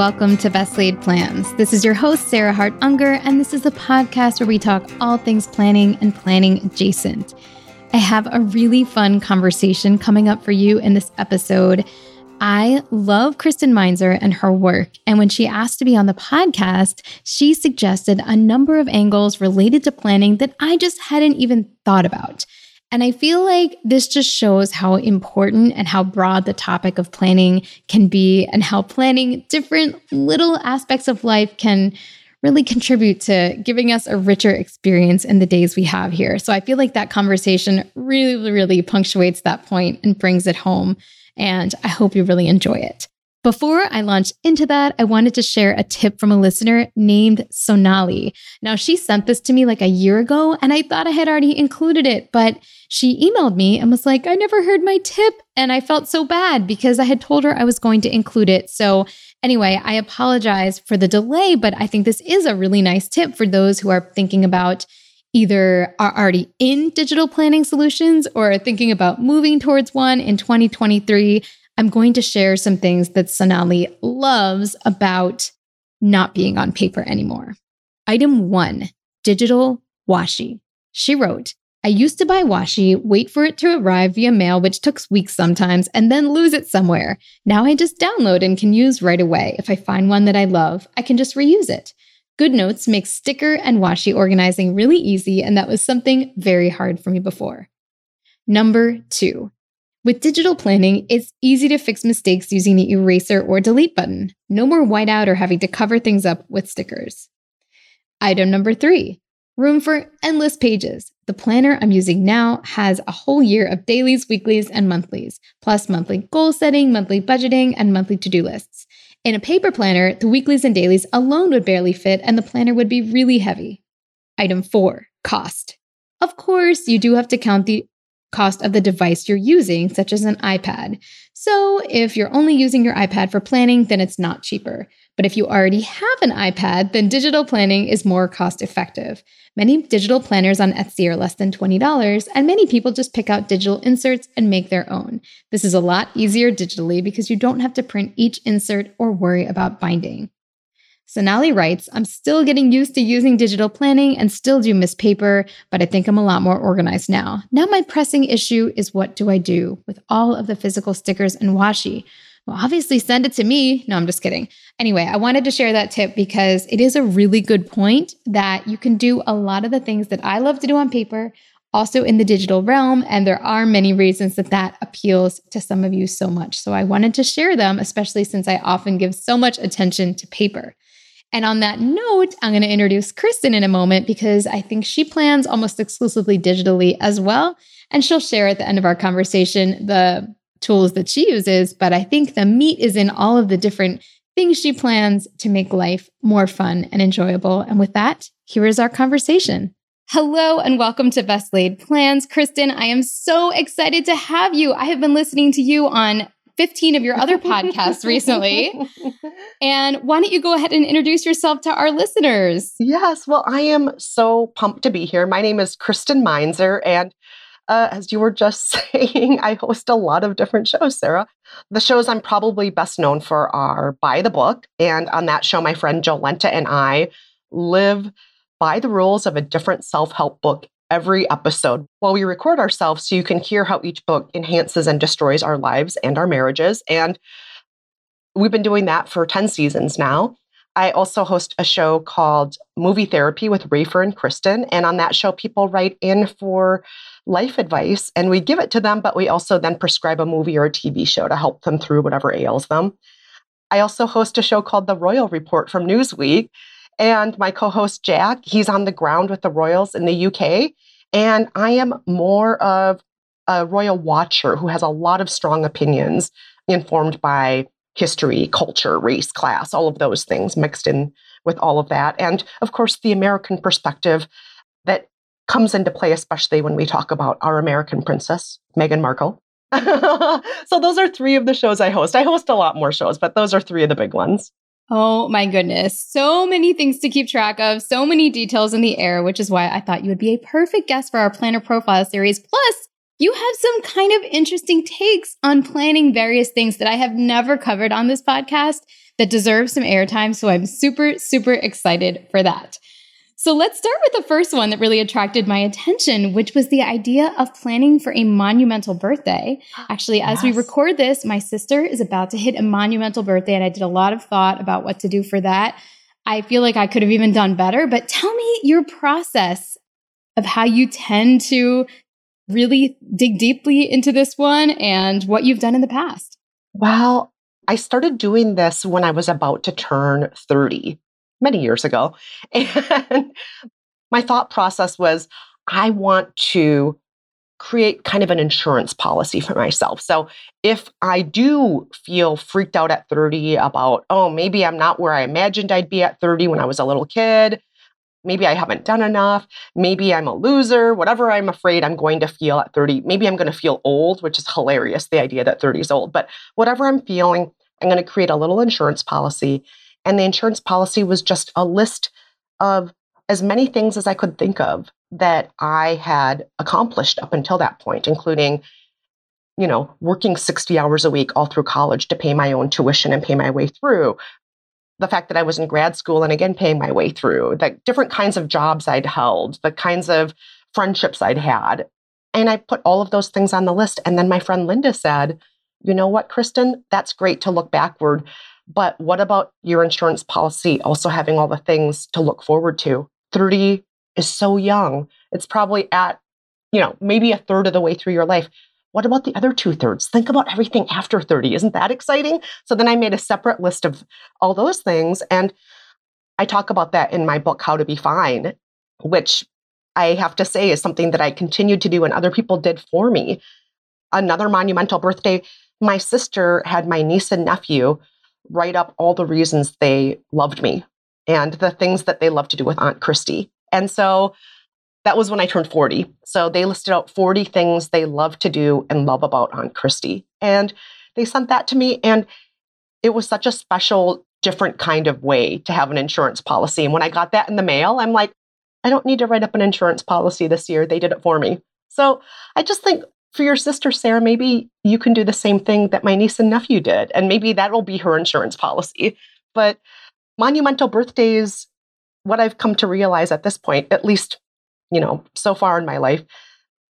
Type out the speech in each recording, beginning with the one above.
welcome to Best Laid Plans. This is your host, Sarah Hart Unger, and this is the podcast where we talk all things planning and planning adjacent. I have a really fun conversation coming up for you in this episode. I love Kristen Meinzer and her work, and when she asked to be on the podcast, she suggested a number of angles related to planning that I just hadn't even thought about. And I feel like this just shows how important and how broad the topic of planning can be and how planning different little aspects of life can really contribute to giving us a richer experience in the days we have here. So I feel like that conversation really punctuates that point and brings it home. And I hope you really enjoy it. Before I launch into that, I wanted to share a tip from a listener named Sonali. Now, she sent this to me like a year ago, and I thought I had already included it, but she emailed me and was like, I never heard my tip. And I felt so bad because I had told her I was going to include it. So anyway, I apologize for the delay, but I think this is a really nice tip for those who are thinking about either are already in digital planning solutions or are thinking about moving towards one in 2023. I'm going to share some things that Sonali loves about not being on paper anymore. Item 1, digital washi. She wrote, I used to buy washi, wait for it to arrive via mail, which took weeks sometimes, and then lose it somewhere. Now I just download and can use right away. If I find one that I love, I can just reuse it. GoodNotes makes sticker and washi organizing really easy, and that was something very hard for me before. Number 2. With digital planning, it's easy to fix mistakes using the eraser or delete button. No more whiteout or having to cover things up with stickers. Item number 3, room for endless pages. The planner I'm using now has a whole year of dailies, weeklies, and monthlies, plus monthly goal setting, monthly budgeting, and monthly to-do lists. In a paper planner, the weeklies and dailies alone would barely fit, and the planner would be really heavy. Item 4, cost. Of course, you do have to count the cost of the device you're using, such as an iPad. So if you're only using your iPad for planning, then it's not cheaper. But if you already have an iPad, then digital planning is more cost effective. Many digital planners on Etsy are less than $20, and many people just pick out digital inserts and make their own. This is a lot easier digitally because you don't have to print each insert or worry about binding. Sonali writes, I'm still getting used to using digital planning and still do miss paper, but I think I'm a lot more organized now. Now my pressing issue is what do I do with all of the physical stickers and washi? Well, obviously send it to me. No, I'm just kidding. Anyway, I wanted to share that tip because it is a really good point that you can do a lot of the things that I love to do on paper, also in the digital realm, and there are many reasons that that appeals to some of you so much. So I wanted to share them, especially since I often give so much attention to paper. And on that note, I'm going to introduce Kristen in a moment because I think she plans almost exclusively digitally as well. And she'll share at the end of our conversation the tools that she uses. But I think the meat is in all of the different things she plans to make life more fun and enjoyable. And with that, here is our conversation. Hello and welcome to Best Laid Plans. Kristen, I am so excited to have you. I have been listening to you on 15 of your other podcasts recently. And why don't you go ahead and introduce yourself to our listeners? Yes. Well, I am so pumped to be here. My name is Kristen Meinzer. And as you were just saying, I host a lot of different shows, Sarah. The shows I'm probably best known for are By the Book. And on that show, my friend Jolenta and I live by the rules of a different self-help book every episode while we record ourselves so you can hear how each book enhances and destroys our lives and our marriages. And we've been doing that for 10 seasons now. I also host a show called Movie Therapy with Rafer and Kristen. And on that show, people write in for life advice and we give it to them, but we also then prescribe a movie or a TV show to help them through whatever ails them. I also host a show called The Royal Report from Newsweek. And my co-host, Jack, he's on the ground with the royals in the UK. And I am more of a royal watcher who has a lot of strong opinions informed by history, culture, race, class, all of those things mixed in with all of that. And of course, the American perspective that comes into play, especially when we talk about our American princess, Meghan Markle. So those are 3 of the shows I host. I host a lot more shows, but those are 3 of the big ones. Oh my goodness. So many things to keep track of, so many details in the air, which is why I thought you would be a perfect guest for our Planner Profile series. Plus, you have some kind of interesting takes on planning various things that I have never covered on this podcast that deserve some airtime. So I'm super, super excited for that. So let's start with the first one that really attracted my attention, which was the idea of planning for a monumental birthday. Actually, as we record this, my sister is about to hit a monumental birthday, and I did a lot of thought about what to do for that. I feel like I could have even done better, but tell me your process of how you tend to really dig deeply into this one and what you've done in the past. Well, I started doing this when I was about to turn 30, many years ago. And my thought process was, I want to create kind of an insurance policy for myself. So if I do feel freaked out at 30 about, oh, maybe I'm not where I imagined I'd be at 30 when I was a little kid, maybe I haven't done enough, maybe I'm a loser, whatever I'm afraid I'm going to feel at 30, maybe I'm going to feel old, which is hilarious, the idea that 30 is old, but whatever I'm feeling, I'm going to create a little insurance policy. And the insurance policy was just a list of as many things as I could think of that I had accomplished up until that point, including, you know, working 60 hours a week all through college to pay my own tuition and pay my way through, the fact that I was in grad school and again paying my way through, the different kinds of jobs I'd held, the kinds of friendships I'd had. And I put all of those things on the list. And then my friend Linda said, you know what, Kristen, that's great to look backward, but what about your insurance policy also having all the things to look forward to? 30 is so young. It's probably at, you know, maybe a third of the way through your life. What about the other 2/3? Think about everything after 30. Isn't that exciting? So then I made a separate list of all those things. And I talk about that in my book, How to Be Fine, which I have to say is something that I continued to do and other people did for me. Another monumental birthday, my sister had my niece and nephew write up all the reasons they loved me and the things that they loved to do with Aunt Christie. And so that was when I turned 40. So they listed out 40 things they love to do and love about Aunt Christie. And they sent that to me. And it was such a special, different kind of way to have an insurance policy. And when I got that in the mail, I'm like, I don't need to write up an insurance policy this year. They did it for me. So I just think for your sister, Sarah, maybe you can do the same thing that my niece and nephew did. And maybe that will be her insurance policy. But monumental birthdays, what I've come to realize at this point, at least, you know, so far in my life,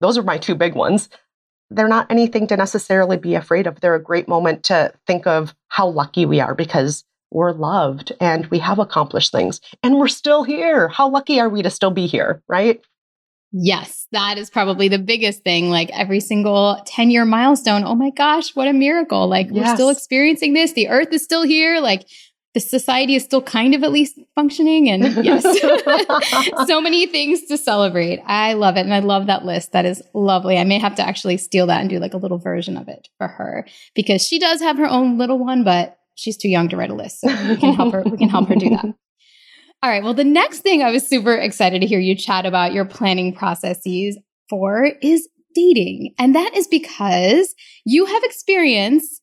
those are my two big ones. They're not anything to necessarily be afraid of. They're a great moment to think of how lucky we are because we're loved and we have accomplished things and we're still here. How lucky are we to still be here, right? Yes, that is probably the biggest thing. Like every single 10-year milestone, oh my gosh, what a miracle. Like we're still experiencing this. The earth is still here. Like the society is still kind of at least functioning. And yes, so many things to celebrate. I love it. And I love that list. That is lovely. I may have to actually steal that and do like a little version of it for her because she does have her own little one, but she's too young to write a list. So we can help her. We can help her do that. All right. Well, the next thing I was super excited to hear you chat about your planning processes for is dating. And that is because you have experience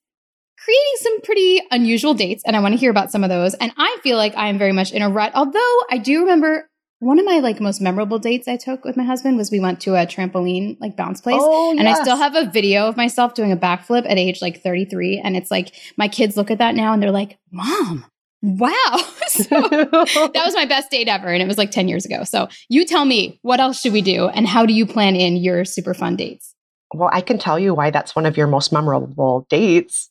creating some pretty unusual dates, and I want to hear about some of those. And I feel like I am very much in a rut, although I do remember one of my like most memorable dates I took with my husband was we went to a trampoline like bounce place. Oh, yes. And I still have a video of myself doing a backflip at age like 33. And it's like my kids look at that now and they're like, Mom, wow. So that was my best date ever. And it was like 10 years ago. So you tell me, what else should we do? And how do you plan in your super fun dates? Well, I can tell you why that's one of your most memorable dates.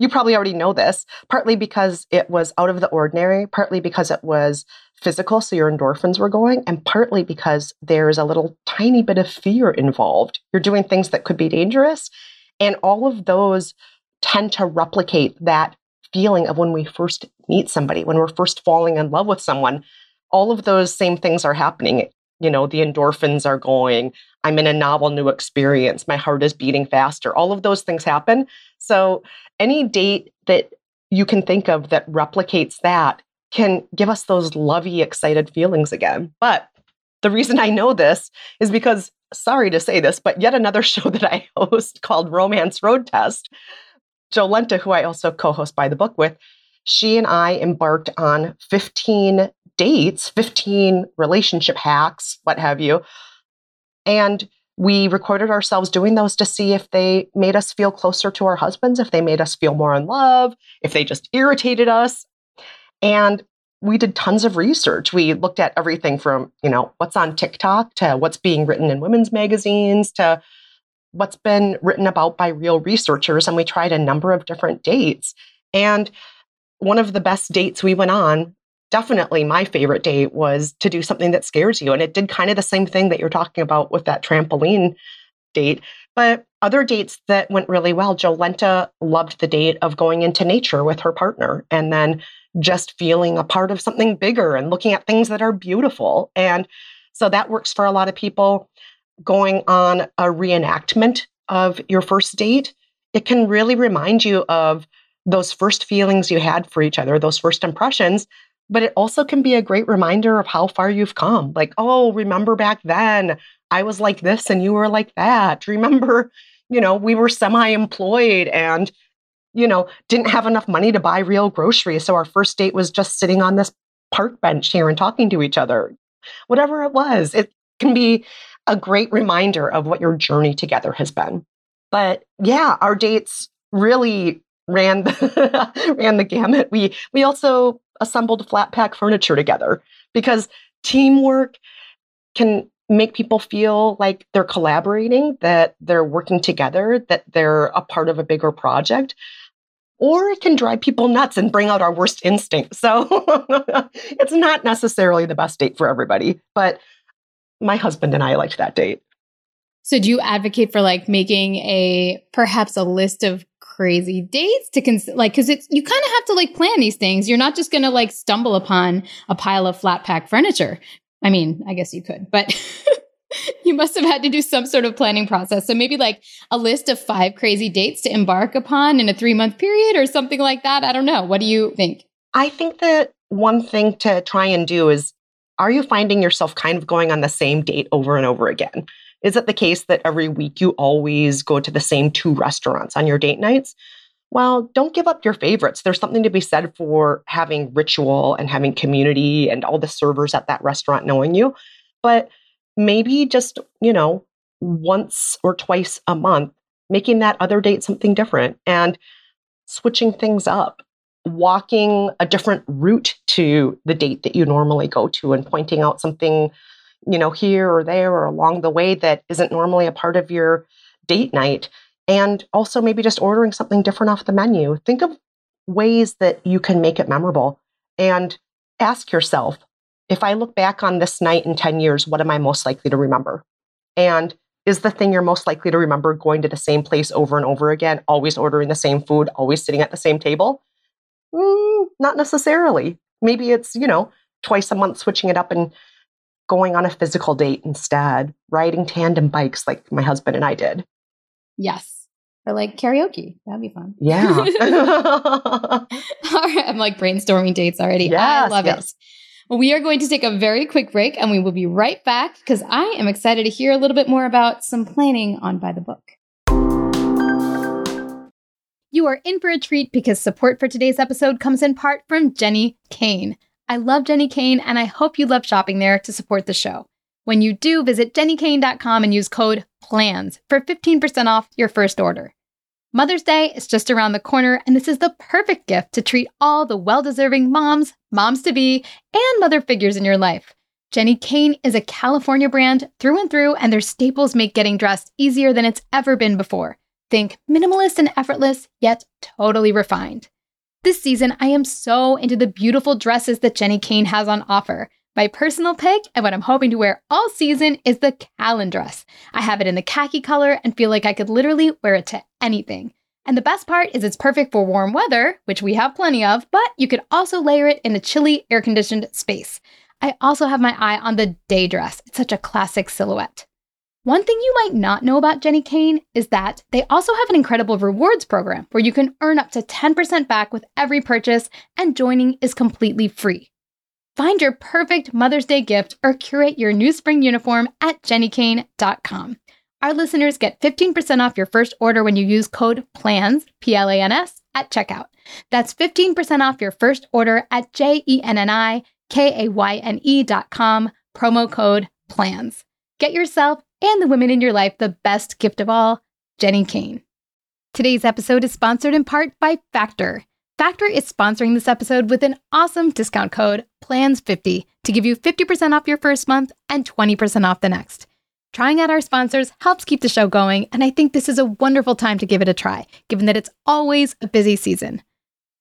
You probably already know this, partly because it was out of the ordinary, partly because it was physical, so your endorphins were going, and partly because there is a little tiny bit of fear involved. You're doing things that could be dangerous, and all of those tend to replicate that feeling of when we first meet somebody, when we're first falling in love with someone. All of those same things are happening. You know, the endorphins are going, I'm in a novel new experience, my heart is beating faster, all of those things happen. So any date that you can think of that replicates that can give us those lovey, excited feelings again. But the reason I know this is because, sorry to say this, but yet another show that I host called Romance Road Test, Jolenta, who I also co-host By the Book with, she and I embarked on 15 dates, 15 relationship hacks, what have you. And We recorded ourselves doing those to see if they made us feel closer to our husbands, if they made us feel more in love, if they just irritated us. And we did tons of research. We looked at everything from, you know, what's on TikTok to what's being written in women's magazines to what's been written about by real researchers. And we tried a number of different dates. And one of the best dates we went on, definitely my favorite date, was to do something that scares you. And it did kind of the same thing that you're talking about with that trampoline date. But other dates that went really well, Jolenta loved the date of going into nature with her partner and then just feeling a part of something bigger and looking at things that are beautiful. And so that works for a lot of people. Going on a reenactment of your first date, it can really remind you of those first feelings you had for each other, those first impressions. But it also can be a great reminder of how far you've come. Like, oh, remember back then, I was like this and you were like that. Remember, you know, we were semi-employed and, you know, didn't have enough money to buy real groceries. So our first date was just sitting on this park bench here and talking to each other. Whatever it was, it can be a great reminder of what your journey together has been. But yeah, our dates really ran the gamut. We also assembled flat pack furniture together because teamwork can make people feel like they're collaborating, that they're working together, that they're a part of a bigger project, or it can drive people nuts and bring out our worst instinct. So it's not necessarily the best date for everybody, but my husband and I liked that date. So do you advocate for like making perhaps a list of crazy dates to consider? Like, because it's, you kind of have to like plan these things. You're not just going to like stumble upon a pile of flat pack furniture. I mean, I guess you could, but you must have had to do some sort of planning process. So maybe like a list of 5 crazy dates to embark upon in a 3-month period or something like that. I don't know. What do you think? I think that one thing to try and do is, are you finding yourself kind of going on the same date over and over again? Is it the case that every week you always go to the same 2 restaurants on your date nights? Well, don't give up your favorites. There's something to be said for having ritual and having community and all the servers at that restaurant knowing you. But maybe just, you know, once or twice a month, making that other date something different and switching things up, walking a different route to the date that you normally go to and pointing out something, you know, here or there or along the way that isn't normally a part of your date night. And also maybe just ordering something different off the menu. Think of ways that you can make it memorable and ask yourself, if I look back on this night in 10 years, what am I most likely to remember? And is the thing you're most likely to remember going to the same place over and over again, always ordering the same food, always sitting at the same table? Not necessarily. Maybe it's, you know, twice a month switching it up and going on a physical date instead, riding tandem bikes like my husband and I did. Yes. Or like karaoke. That'd be fun. Yeah. All right. I'm like brainstorming dates already. Yes, I love it. Well, we are going to take a very quick break and we will be right back because I am excited to hear a little bit more about some planning on By the Book. You are in for a treat because support for today's episode comes in part from Jenny Kane. I love Jenny Kane and I hope you love shopping there to support the show. When you do, visit JennyKane.com and use code PLANS for 15% off your first order. Mother's Day is just around the corner, and this is the perfect gift to treat all the well-deserving moms, moms-to-be, and mother figures in your life. Jenny Kane is a California brand through and through, and their staples make getting dressed easier than it's ever been before. Think minimalist and effortless, yet totally refined. This season, I am so into the beautiful dresses that Jenny Kane has on offer. My personal pick, and what I'm hoping to wear all season, is the Callan dress. I have it in the khaki color and feel like I could literally wear it to anything. And the best part is it's perfect for warm weather, which we have plenty of, but you could also layer it in a chilly, air-conditioned space. I also have my eye on the day dress. It's such a classic silhouette. One thing you might not know about Jenny Kane is that they also have an incredible rewards program where you can earn up to 10% back with every purchase, and joining is completely free. Find your perfect Mother's Day gift or curate your new spring uniform at JennyKane.com. Our listeners get 15% off your first order when you use code PLANS, P-L-A-N-S, at checkout. That's 15% off your first order at JennyKane.com, promo code PLANS. Get yourself and the women in your life the best gift of all, Jenny Kane. Today's episode is sponsored in part by Factor. Factor is sponsoring this episode with an awesome discount code, PLANS50, to give you 50% off your first month and 20% off the next. Trying out our sponsors helps keep the show going, and I think this is a wonderful time to give it a try, given that it's always a busy season.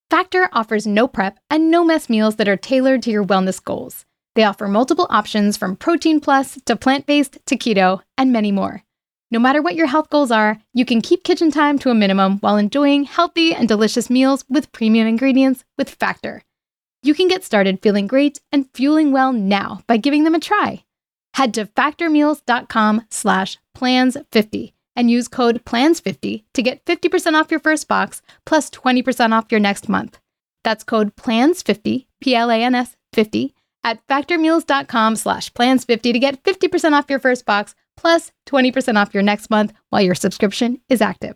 Factor offers no prep and no mess meals that are tailored to your wellness goals. They offer multiple options from protein plus to plant-based to keto and many more. No matter what your health goals are, you can keep kitchen time to a minimum while enjoying healthy and delicious meals with premium ingredients with Factor. You can get started feeling great and fueling well now by giving them a try. Head to factormeals.com/plans50 and use code PLANS50 to get 50% off your first box plus 20% off your next month. That's code PLANS50, PLANS 50, at factormeals.com/plans50 to get 50% off your first box plus 20% off your next month while your subscription is active.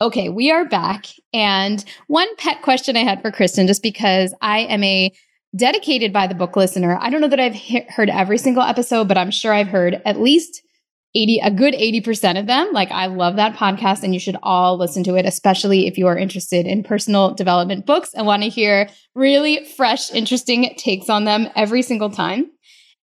Okay, we are back. And one pet question I had for Kristen, just because I am a dedicated By the Book listener. I don't know that I've heard every single episode, but I'm sure I've heard at least a good 80% of them. Like, I love that podcast and you should all listen to it, especially if you are interested in personal development books and want to hear really fresh, interesting takes on them every single time.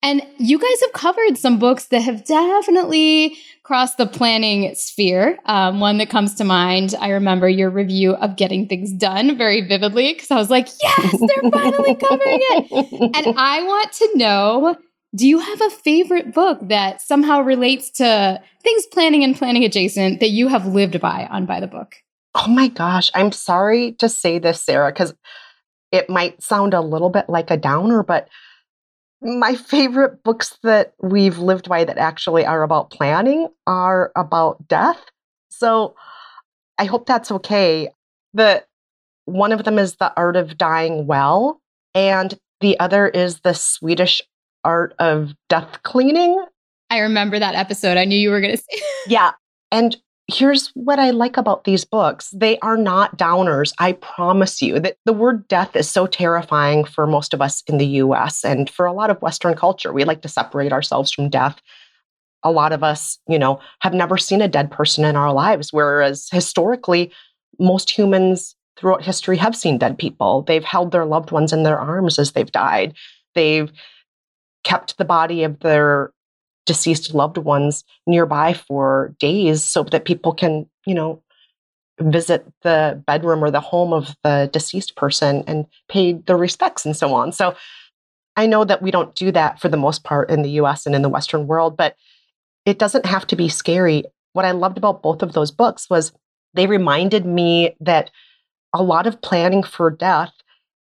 And you guys have covered some books that have definitely crossed the planning sphere. One that comes to mind, I remember your review of Getting Things Done very vividly because I was like, yes, they're finally covering it. And I want to know, do you have a favorite book that somehow relates to things planning and planning adjacent that you have lived by on By the Book? Oh my gosh, I'm sorry to say this, Sarah, because it might sound a little bit like a downer, but my favorite books that we've lived by that actually are about planning are about death. So I hope that's okay. One of them is The Art of Dying Well, and the other is The Swedish Art of Death Cleaning. I remember that episode. I knew you were going to say. Yeah. And here's what I like about these books. They are not downers. I promise you that the word death is so terrifying for most of us in the US and for a lot of Western culture. We like to separate ourselves from death. A lot of us, have never seen a dead person in our lives, whereas historically, most humans throughout history have seen dead people. They've held their loved ones in their arms as they've died. They've kept the body of their deceased loved ones nearby for days so that people can, visit the bedroom or the home of the deceased person and pay their respects and so on. So I know that we don't do that for the most part in the US and in the Western world, but it doesn't have to be scary. What I loved about both of those books was they reminded me that a lot of planning for death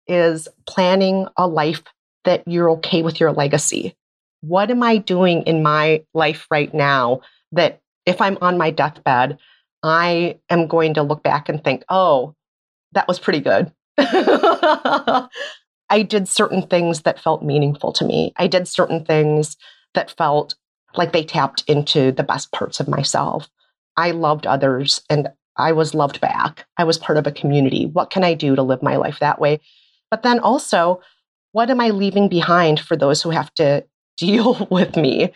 is planning a life that you're okay with your legacy. What am I doing in my life right now that if I'm on my deathbed, I am going to look back and think, oh, that was pretty good. I did certain things that felt meaningful to me. I did certain things that felt like they tapped into the best parts of myself. I loved others and I was loved back. I was part of a community. What can I do to live my life that way? But then also, what am I leaving behind for those who have to deal with me?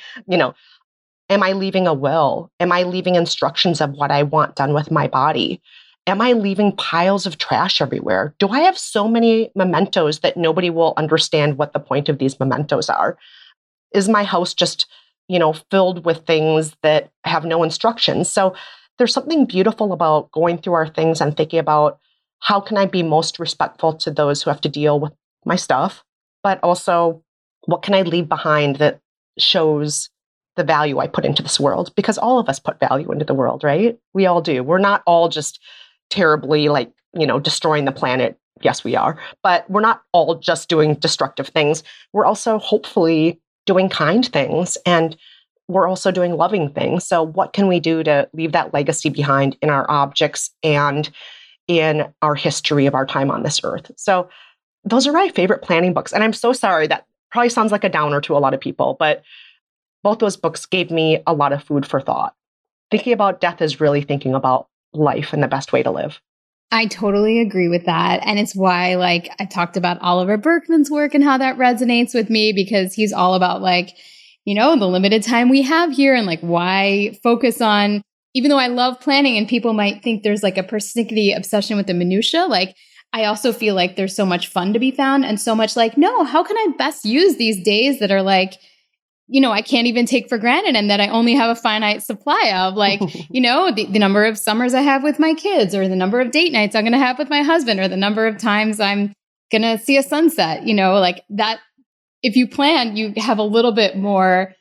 Am I leaving a will? Am I leaving instructions of what I want done with my body? Am I leaving piles of trash everywhere? Do I have so many mementos that nobody will understand what the point of these mementos are? Is my house just, filled with things that have no instructions? So there's something beautiful about going through our things and thinking about how can I be most respectful to those who have to deal with my stuff, but also, what can I leave behind that shows the value I put into this world? Because all of us put value into the world, right? We all do. We're not all just terribly destroying the planet. Yes, we are. But we're not all just doing destructive things. We're also hopefully doing kind things, and we're also doing loving things. So what can we do to leave that legacy behind in our objects and in our history of our time on this earth? So those are my favorite planning books. And I'm so sorry, that probably sounds like a downer to a lot of people, but both those books gave me a lot of food for thought. Thinking about death is really thinking about life and the best way to live. I totally agree with that. And it's why, like, I talked about Oliver Berkman's work and how that resonates with me, because he's all about, like, you know, the limited time we have here, and like, why focus on, even though I love planning and people might think there's like a persnickety obsession with the minutia, like, I also feel like there's so much fun to be found and so much like, no, how can I best use these days that are like, you know, I can't even take for granted, and that I only have a finite supply of, like, you know, the number of summers I have with my kids, or the number of date nights I'm going to have with my husband, or the number of times I'm going to see a sunset, you know, like that. If you plan, you have a little bit more,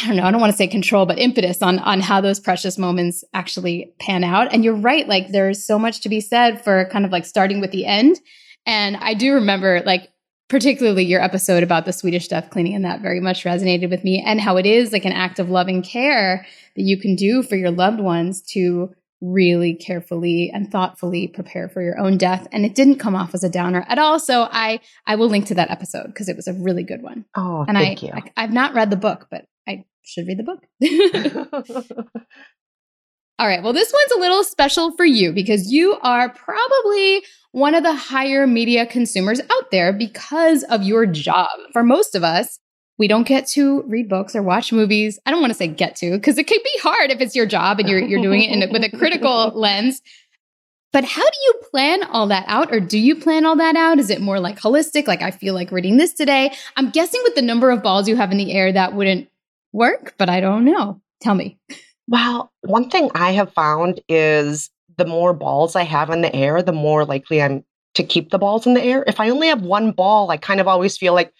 I don't know, I don't want to say control, but impetus on how those precious moments actually pan out. And you're right, like there's so much to be said for kind of like starting with the end. And I do remember, like, particularly your episode about the Swedish death cleaning, and that very much resonated with me, and how it is like an act of love and care that you can do for your loved ones to really carefully and thoughtfully prepare for your own death. And it didn't come off as a downer at all. So I will link to that episode because it was a really good one. Oh, and thank you. I've not read the book, but I should read the book. All right. Well, this one's a little special for you because you are probably one of the higher media consumers out there because of your job. For most of us, we don't get to read books or watch movies. I don't want to say get to, because it can be hard if it's your job and you're doing it with a critical lens. But how do you plan all that out? Or do you plan all that out? Is it more like holistic? Like, I feel like reading this today. I'm guessing with the number of balls you have in the air, that wouldn't work, but I don't know. Tell me. Well, one thing I have found is the more balls I have in the air, the more likely I'm to keep the balls in the air. If I only have one ball, I kind of always feel like,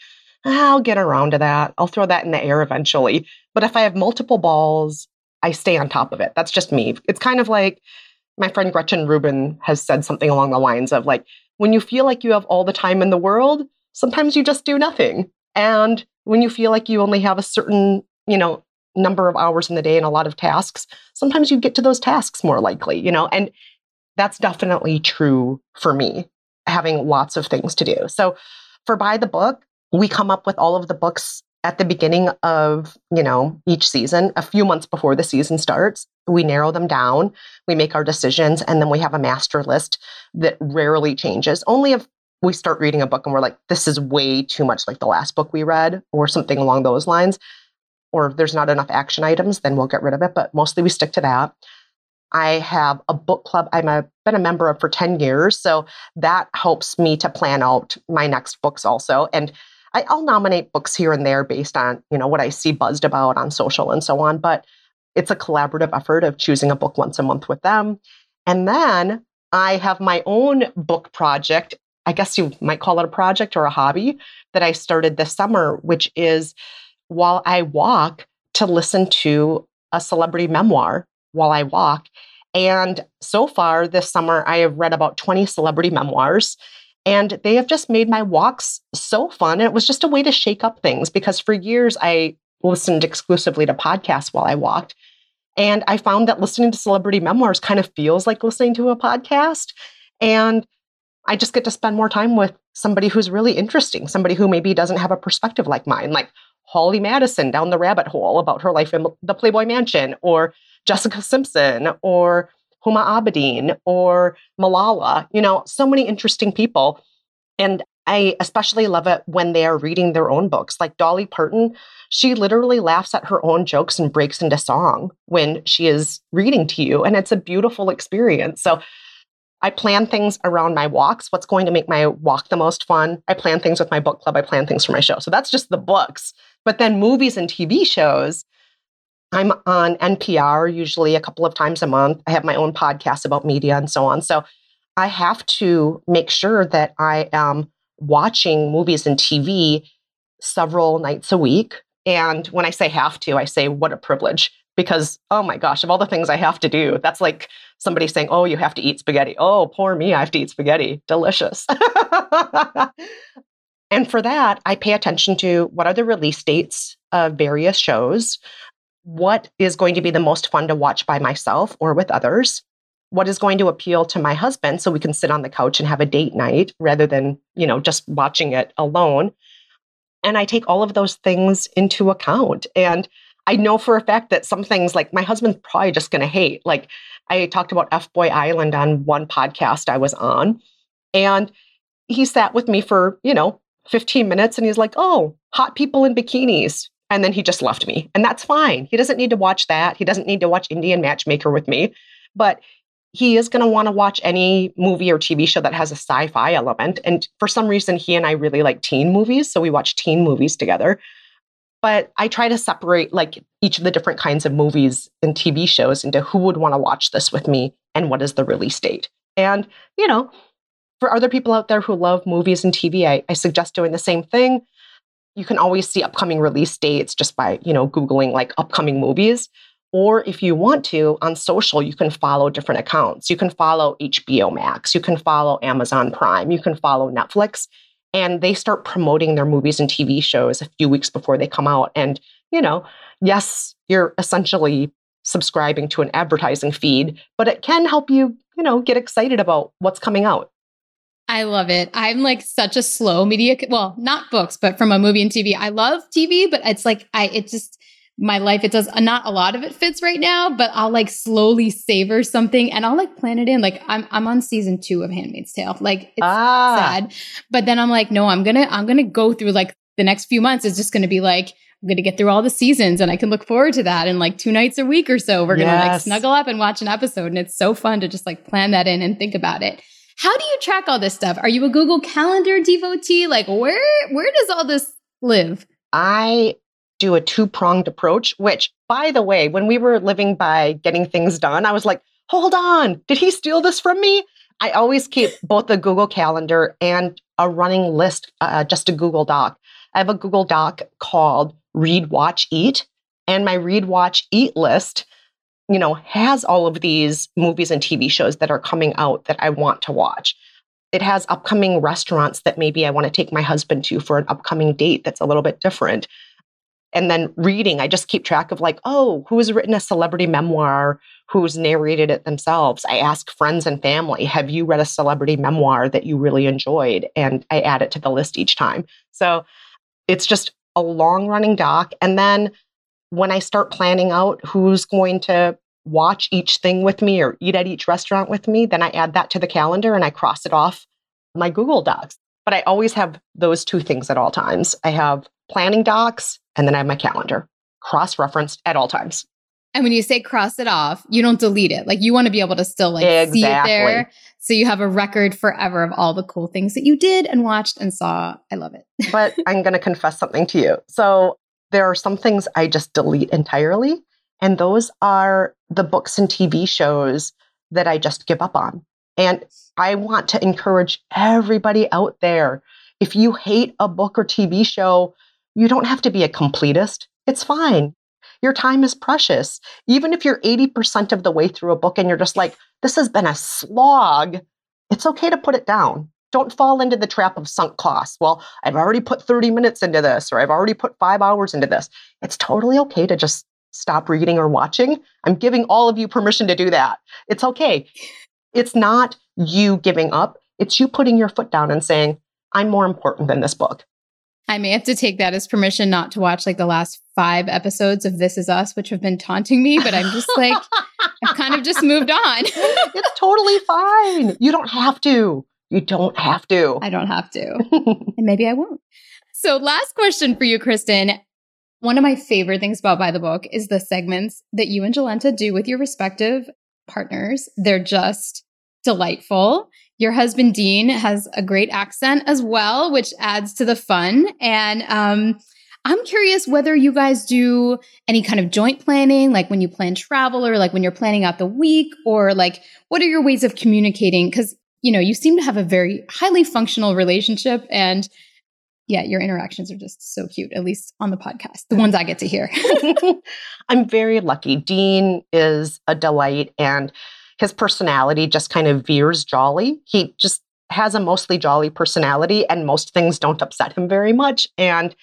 I'll get around to that. I'll throw that in the air eventually. But if I have multiple balls, I stay on top of it. That's just me. It's kind of like my friend Gretchen Rubin has said something along the lines of, like, when you feel like you have all the time in the world, sometimes you just do nothing. And when you feel like you only have a certain, you know, number of hours in the day and a lot of tasks, sometimes you get to those tasks more likely, you know, and that's definitely true for me, having lots of things to do. So for By the Book, we come up with all of the books at the beginning of, you know, each season, a few months before the season starts. We narrow them down, we make our decisions, and then we have a master list that rarely changes. Only if we start reading a book and we're like, this is way too much like the last book we read or something along those lines, or if there's not enough action items, then we'll get rid of it. But mostly we stick to that. I have a book club I've been a member of for 10 years. So that helps me to plan out my next books also. And I'll nominate books here and there based on, you know, what I see buzzed about on social and so on. But it's a collaborative effort of choosing a book once a month with them. And then I have my own book project. I guess you might call it a project or a hobby that I started this summer, which is, while I walk, to listen to a celebrity memoir while I walk. And so far this summer, I have read about 20 celebrity memoirs, and they have just made my walks so fun. And it was just a way to shake up things, because for years I listened exclusively to podcasts while I walked. And I found that listening to celebrity memoirs kind of feels like listening to a podcast. And I just get to spend more time with somebody who's really interesting, somebody who maybe doesn't have a perspective like mine, like Holly Madison down the rabbit hole about her life in the Playboy Mansion, or Jessica Simpson, or Huma Abedin, or Malala, you know, so many interesting people. And I especially love it when they are reading their own books. Like Dolly Parton, she literally laughs at her own jokes and breaks into song when she is reading to you. And it's a beautiful experience. So I plan things around my walks. What's going to make my walk the most fun? I plan things with my book club. I plan things for my show. So that's just the books. But then movies and TV shows, I'm on NPR usually a couple of times a month. I have my own podcast about media and so on. So I have to make sure that I am watching movies and TV several nights a week. And when I say have to, I say what a privilege. Because, oh my gosh, of all the things I have to do, that's like somebody saying, oh, you have to eat spaghetti. Oh, poor me, I have to eat spaghetti. Delicious. And for that, I pay attention to what are the release dates of various shows, what is going to be the most fun to watch by myself or with others, what is going to appeal to my husband so we can sit on the couch and have a date night rather than, you know, just watching it alone. And I take all of those things into account. And I know for a fact that some things, like, my husband's probably just going to hate. Like, I talked about FBoy Island on one podcast I was on, and he sat with me for, 15 minutes and he's like, oh, hot people in bikinis. And then he just left me. And that's fine. He doesn't need to watch that. He doesn't need to watch Indian Matchmaker with me. But he is going to want to watch any movie or TV show that has a sci-fi element. And for some reason, he and I really like teen movies. So we watch teen movies together. But I try to separate, like, each of the different kinds of movies and TV shows into who would want to watch this with me and what is the release date. And, for other people out there who love movies and TV, I suggest doing the same thing. You can always see upcoming release dates just by, Googling like upcoming movies. Or if you want to, on social, you can follow different accounts. You can follow HBO Max. You can follow Amazon Prime. You can follow Netflix. And they start promoting their movies and TV shows a few weeks before they come out. And, yes, you're essentially subscribing to an advertising feed, but it can help you, get excited about what's coming out. I love it. I'm like such a slow media, not books, but from a movie and TV. I love TV, but it's like, my life, it does not a lot of it fits right now, but I'll like slowly savor something and I'll like plan it in. Like I'm on season 2 of Handmaid's Tale. Like it's sad, but then I'm like, no, I'm going to go through like the next few months. It's just going to be like, I'm going to get through all the seasons and I can look forward to that. And like 2 nights a week or so, we're going to like snuggle up and watch an episode. And it's so fun to just like plan that in and think about it. How do you track all this stuff? Are you a Google Calendar devotee? Like where does all this live? I do a 2-pronged approach, which, by the way, when we were living by Getting Things Done, I was like, hold on, did he steal this from me? I always keep both a Google Calendar and a running list, just a Google Doc. I have a Google Doc called Read, Watch, Eat. And my Read, Watch, Eat list, has all of these movies and TV shows that are coming out that I want to watch. It has upcoming restaurants that maybe I want to take my husband to for an upcoming date that's a little bit different. And then reading, I just keep track of like, oh, who has written a celebrity memoir, who's narrated it themselves. I ask friends and family, have you read a celebrity memoir that you really enjoyed? And I add it to the list each time. So it's just a long running doc. And then when I start planning out who's going to watch each thing with me or eat at each restaurant with me, then I add that to the calendar and I cross it off my Google Docs. But I always have those 2 things at all times. I have planning docs, and then I have my calendar cross-referenced at all times. And when you say cross it off, you don't delete it. Like you want to be able to still like see it there. So you have a record forever of all the cool things that you did and watched and saw. I love it. But I'm going to confess something to you. So there are some things I just delete entirely. And those are the books and TV shows that I just give up on. And I want to encourage everybody out there. If you hate a book or TV show, you don't have to be a completist. It's fine. Your time is precious. Even if you're 80% of the way through a book and you're just like, this has been a slog, it's okay to put it down. Don't fall into the trap of sunk costs. Well, I've already put 30 minutes into this, or I've already put 5 hours into this. It's totally okay to just stop reading or watching. I'm giving all of you permission to do that. It's okay. It's not you giving up. It's you putting your foot down and saying, I'm more important than this book. I may have to take that as permission not to watch like the last 5 episodes of This Is Us, which have been taunting me, but I'm just like, I've kind of just moved on. It's totally fine. You don't have to. You don't have to. I don't have to. And maybe I won't. So last question for you, Kristen. One of my favorite things about By the Book is the segments that you and Jolenta do with your respective partners. They're just delightful. Your husband, Dean, has a great accent as well, which adds to the fun. And I'm curious whether you guys do any kind of joint planning, like when you plan travel or like when you're planning out the week, or like what are your ways of communicating? Because, you seem to have a very highly functional relationship. And yeah, your interactions are just so cute, at least on the podcast, the ones I get to hear. I'm very lucky. Dean is a delight, and his personality just kind of veers jolly. He just has a mostly jolly personality and most things don't upset him very much. And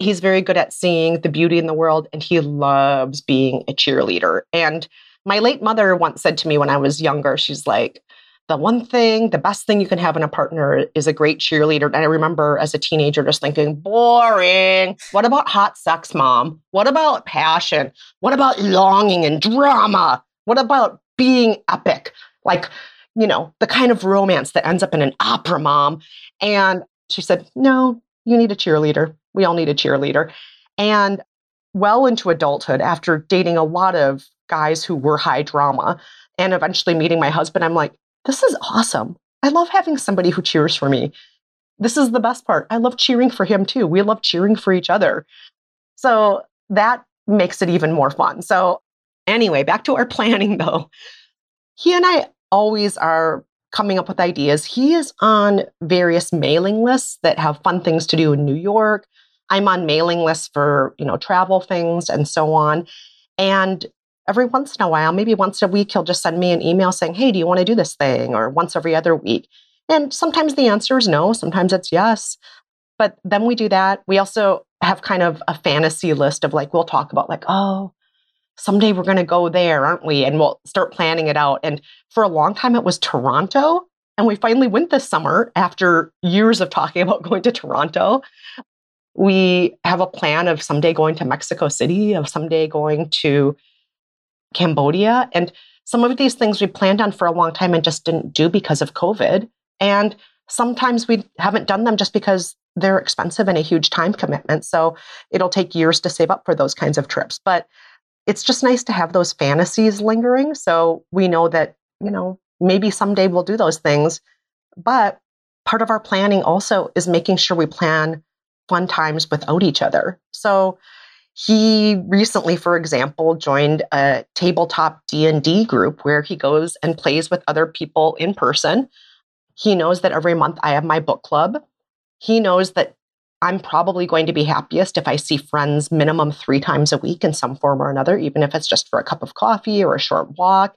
he's very good at seeing the beauty in the world and he loves being a cheerleader. And my late mother once said to me when I was younger, she's like, the best thing you can have in a partner is a great cheerleader. And I remember as a teenager just thinking, boring. What about hot sex, Mom? What about passion? What about longing and drama? What about being epic? Like, you know, the kind of romance that ends up in an opera, Mom. And she said, no, you need a cheerleader. We all need a cheerleader. And well into adulthood, after dating a lot of guys who were high drama and eventually meeting my husband, I'm like, this is awesome. I love having somebody who cheers for me. This is the best part. I love cheering for him too. We love cheering for each other. So that makes it even more fun. So anyway, back to our planning though. He and I always are coming up with ideas. He is on various mailing lists that have fun things to do in New York. I'm on mailing lists for, you know, travel things and so on. And every once in a while, maybe once a week, he'll just send me an email saying, hey, do you want to do this thing? Or once every other week. And sometimes the answer is no, sometimes it's yes. But then we do that. We also have kind of a fantasy list of like, we'll talk about like, oh, someday we're going to go there, aren't we? And we'll start planning it out. And for a long time, it was Toronto. And we finally went this summer after years of talking about going to Toronto. We have a plan of someday going to Mexico City, of someday going to Cambodia. And some of these things we planned on for a long time and just didn't do because of COVID. And sometimes we haven't done them just because they're expensive and a huge time commitment. So it'll take years to save up for those kinds of trips. But it's just nice to have those fantasies lingering. So we know that, you know, maybe someday we'll do those things. But part of our planning also is making sure we plan fun times without each other. So he recently, for example, joined a tabletop D&D group where he goes and plays with other people in person. He knows that every month I have my book club. He knows that I'm probably going to be happiest if I see friends minimum 3 times a week in some form or another, even if it's just for a cup of coffee or a short walk.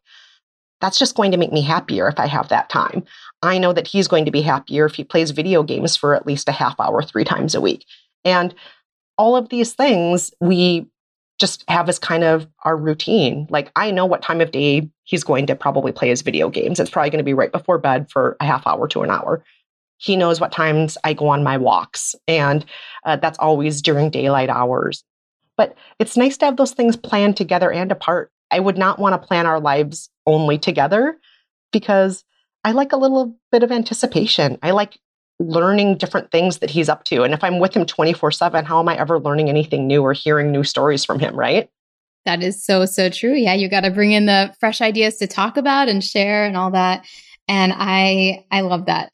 That's just going to make me happier if I have that time. I know that he's going to be happier if he plays video games for at least a half hour 3 times a week. And all of these things we just have as kind of our routine. Like I know what time of day he's going to probably play his video games. It's probably going to be right before bed for a half hour to an hour. He knows what times I go on my walks, and that's always during daylight hours. But it's nice to have those things planned together and apart. I would not want to plan our lives only together because I like a little bit of anticipation. I like learning different things that he's up to. And if I'm with him 24/7, how am I ever learning anything new or hearing new stories from him, right? That is so, so true. Yeah, you got to bring in the fresh ideas to talk about and share and all that. And I love that.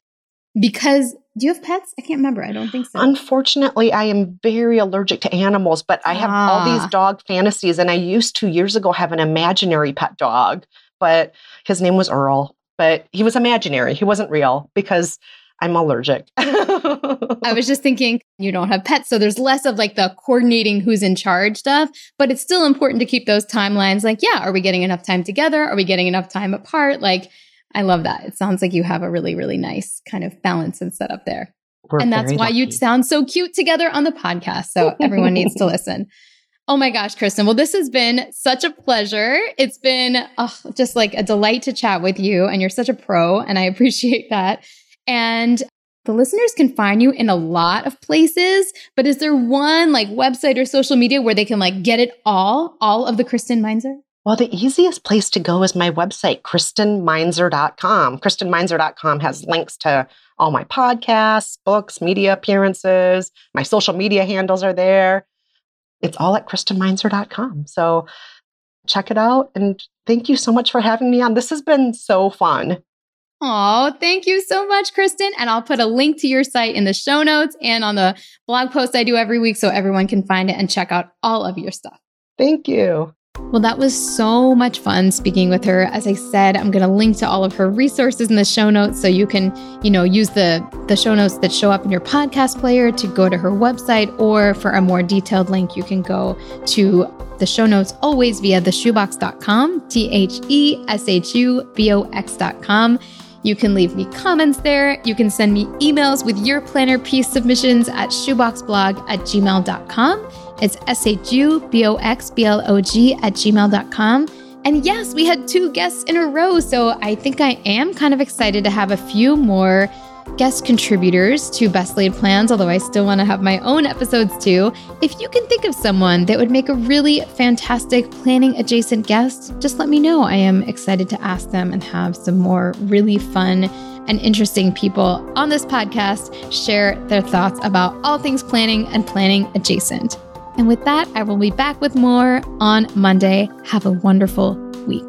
Because do you have pets? I can't remember. I don't think so. Unfortunately, I am very allergic to animals, but I have all these dog fantasies. And I used to years ago have an imaginary pet dog, but his name was Earl, but he was imaginary. He wasn't real because I'm allergic. I was just thinking you don't have pets. So there's less of like the coordinating who's in charge stuff, but it's still important to keep those timelines. Like, yeah, are we getting enough time together? Are we getting enough time apart? Like, I love that. It sounds like you have a really, really nice kind of balance and setup there. And that's why you sound so cute together on the podcast. So everyone needs to listen. Oh my gosh, Kristen. Well, this has been such a pleasure. It's been just like a delight to chat with you, and you're such a pro and I appreciate that. And the listeners can find you in a lot of places, but is there one like website or social media where they can like get it all of the Kristen Meinzer? Well, the easiest place to go is my website, KristenMeinzer.com. KristenMeinzer.com has links to all my podcasts, books, media appearances. My social media handles are there. It's all at KristenMeinzer.com. So check it out. And thank you so much for having me on. This has been so fun. Oh, thank you so much, Kristen. And I'll put a link to your site in the show notes and on the blog post I do every week so everyone can find it and check out all of your stuff. Thank you. Well, that was so much fun speaking with her. As I said, I'm going to link to all of her resources in the show notes so you can, you know, use the show notes that show up in your podcast player to go to her website, or for a more detailed link, you can go to the show notes always via theshoebox.com, THESHUBOX.com. You can leave me comments there. You can send me emails with your planner piece submissions at shoeboxblog@gmail.com. It's SHUBOXBLOG@gmail.com. And yes, we had two guests in a row, so I think I am kind of excited to have a few more guest contributors to Best Laid Plans, although I still want to have my own episodes too. If you can think of someone that would make a really fantastic planning adjacent guest, just let me know. I am excited to ask them and have some more really fun and interesting people on this podcast share their thoughts about all things planning and planning adjacent. And with that, I will be back with more on Monday. Have a wonderful week.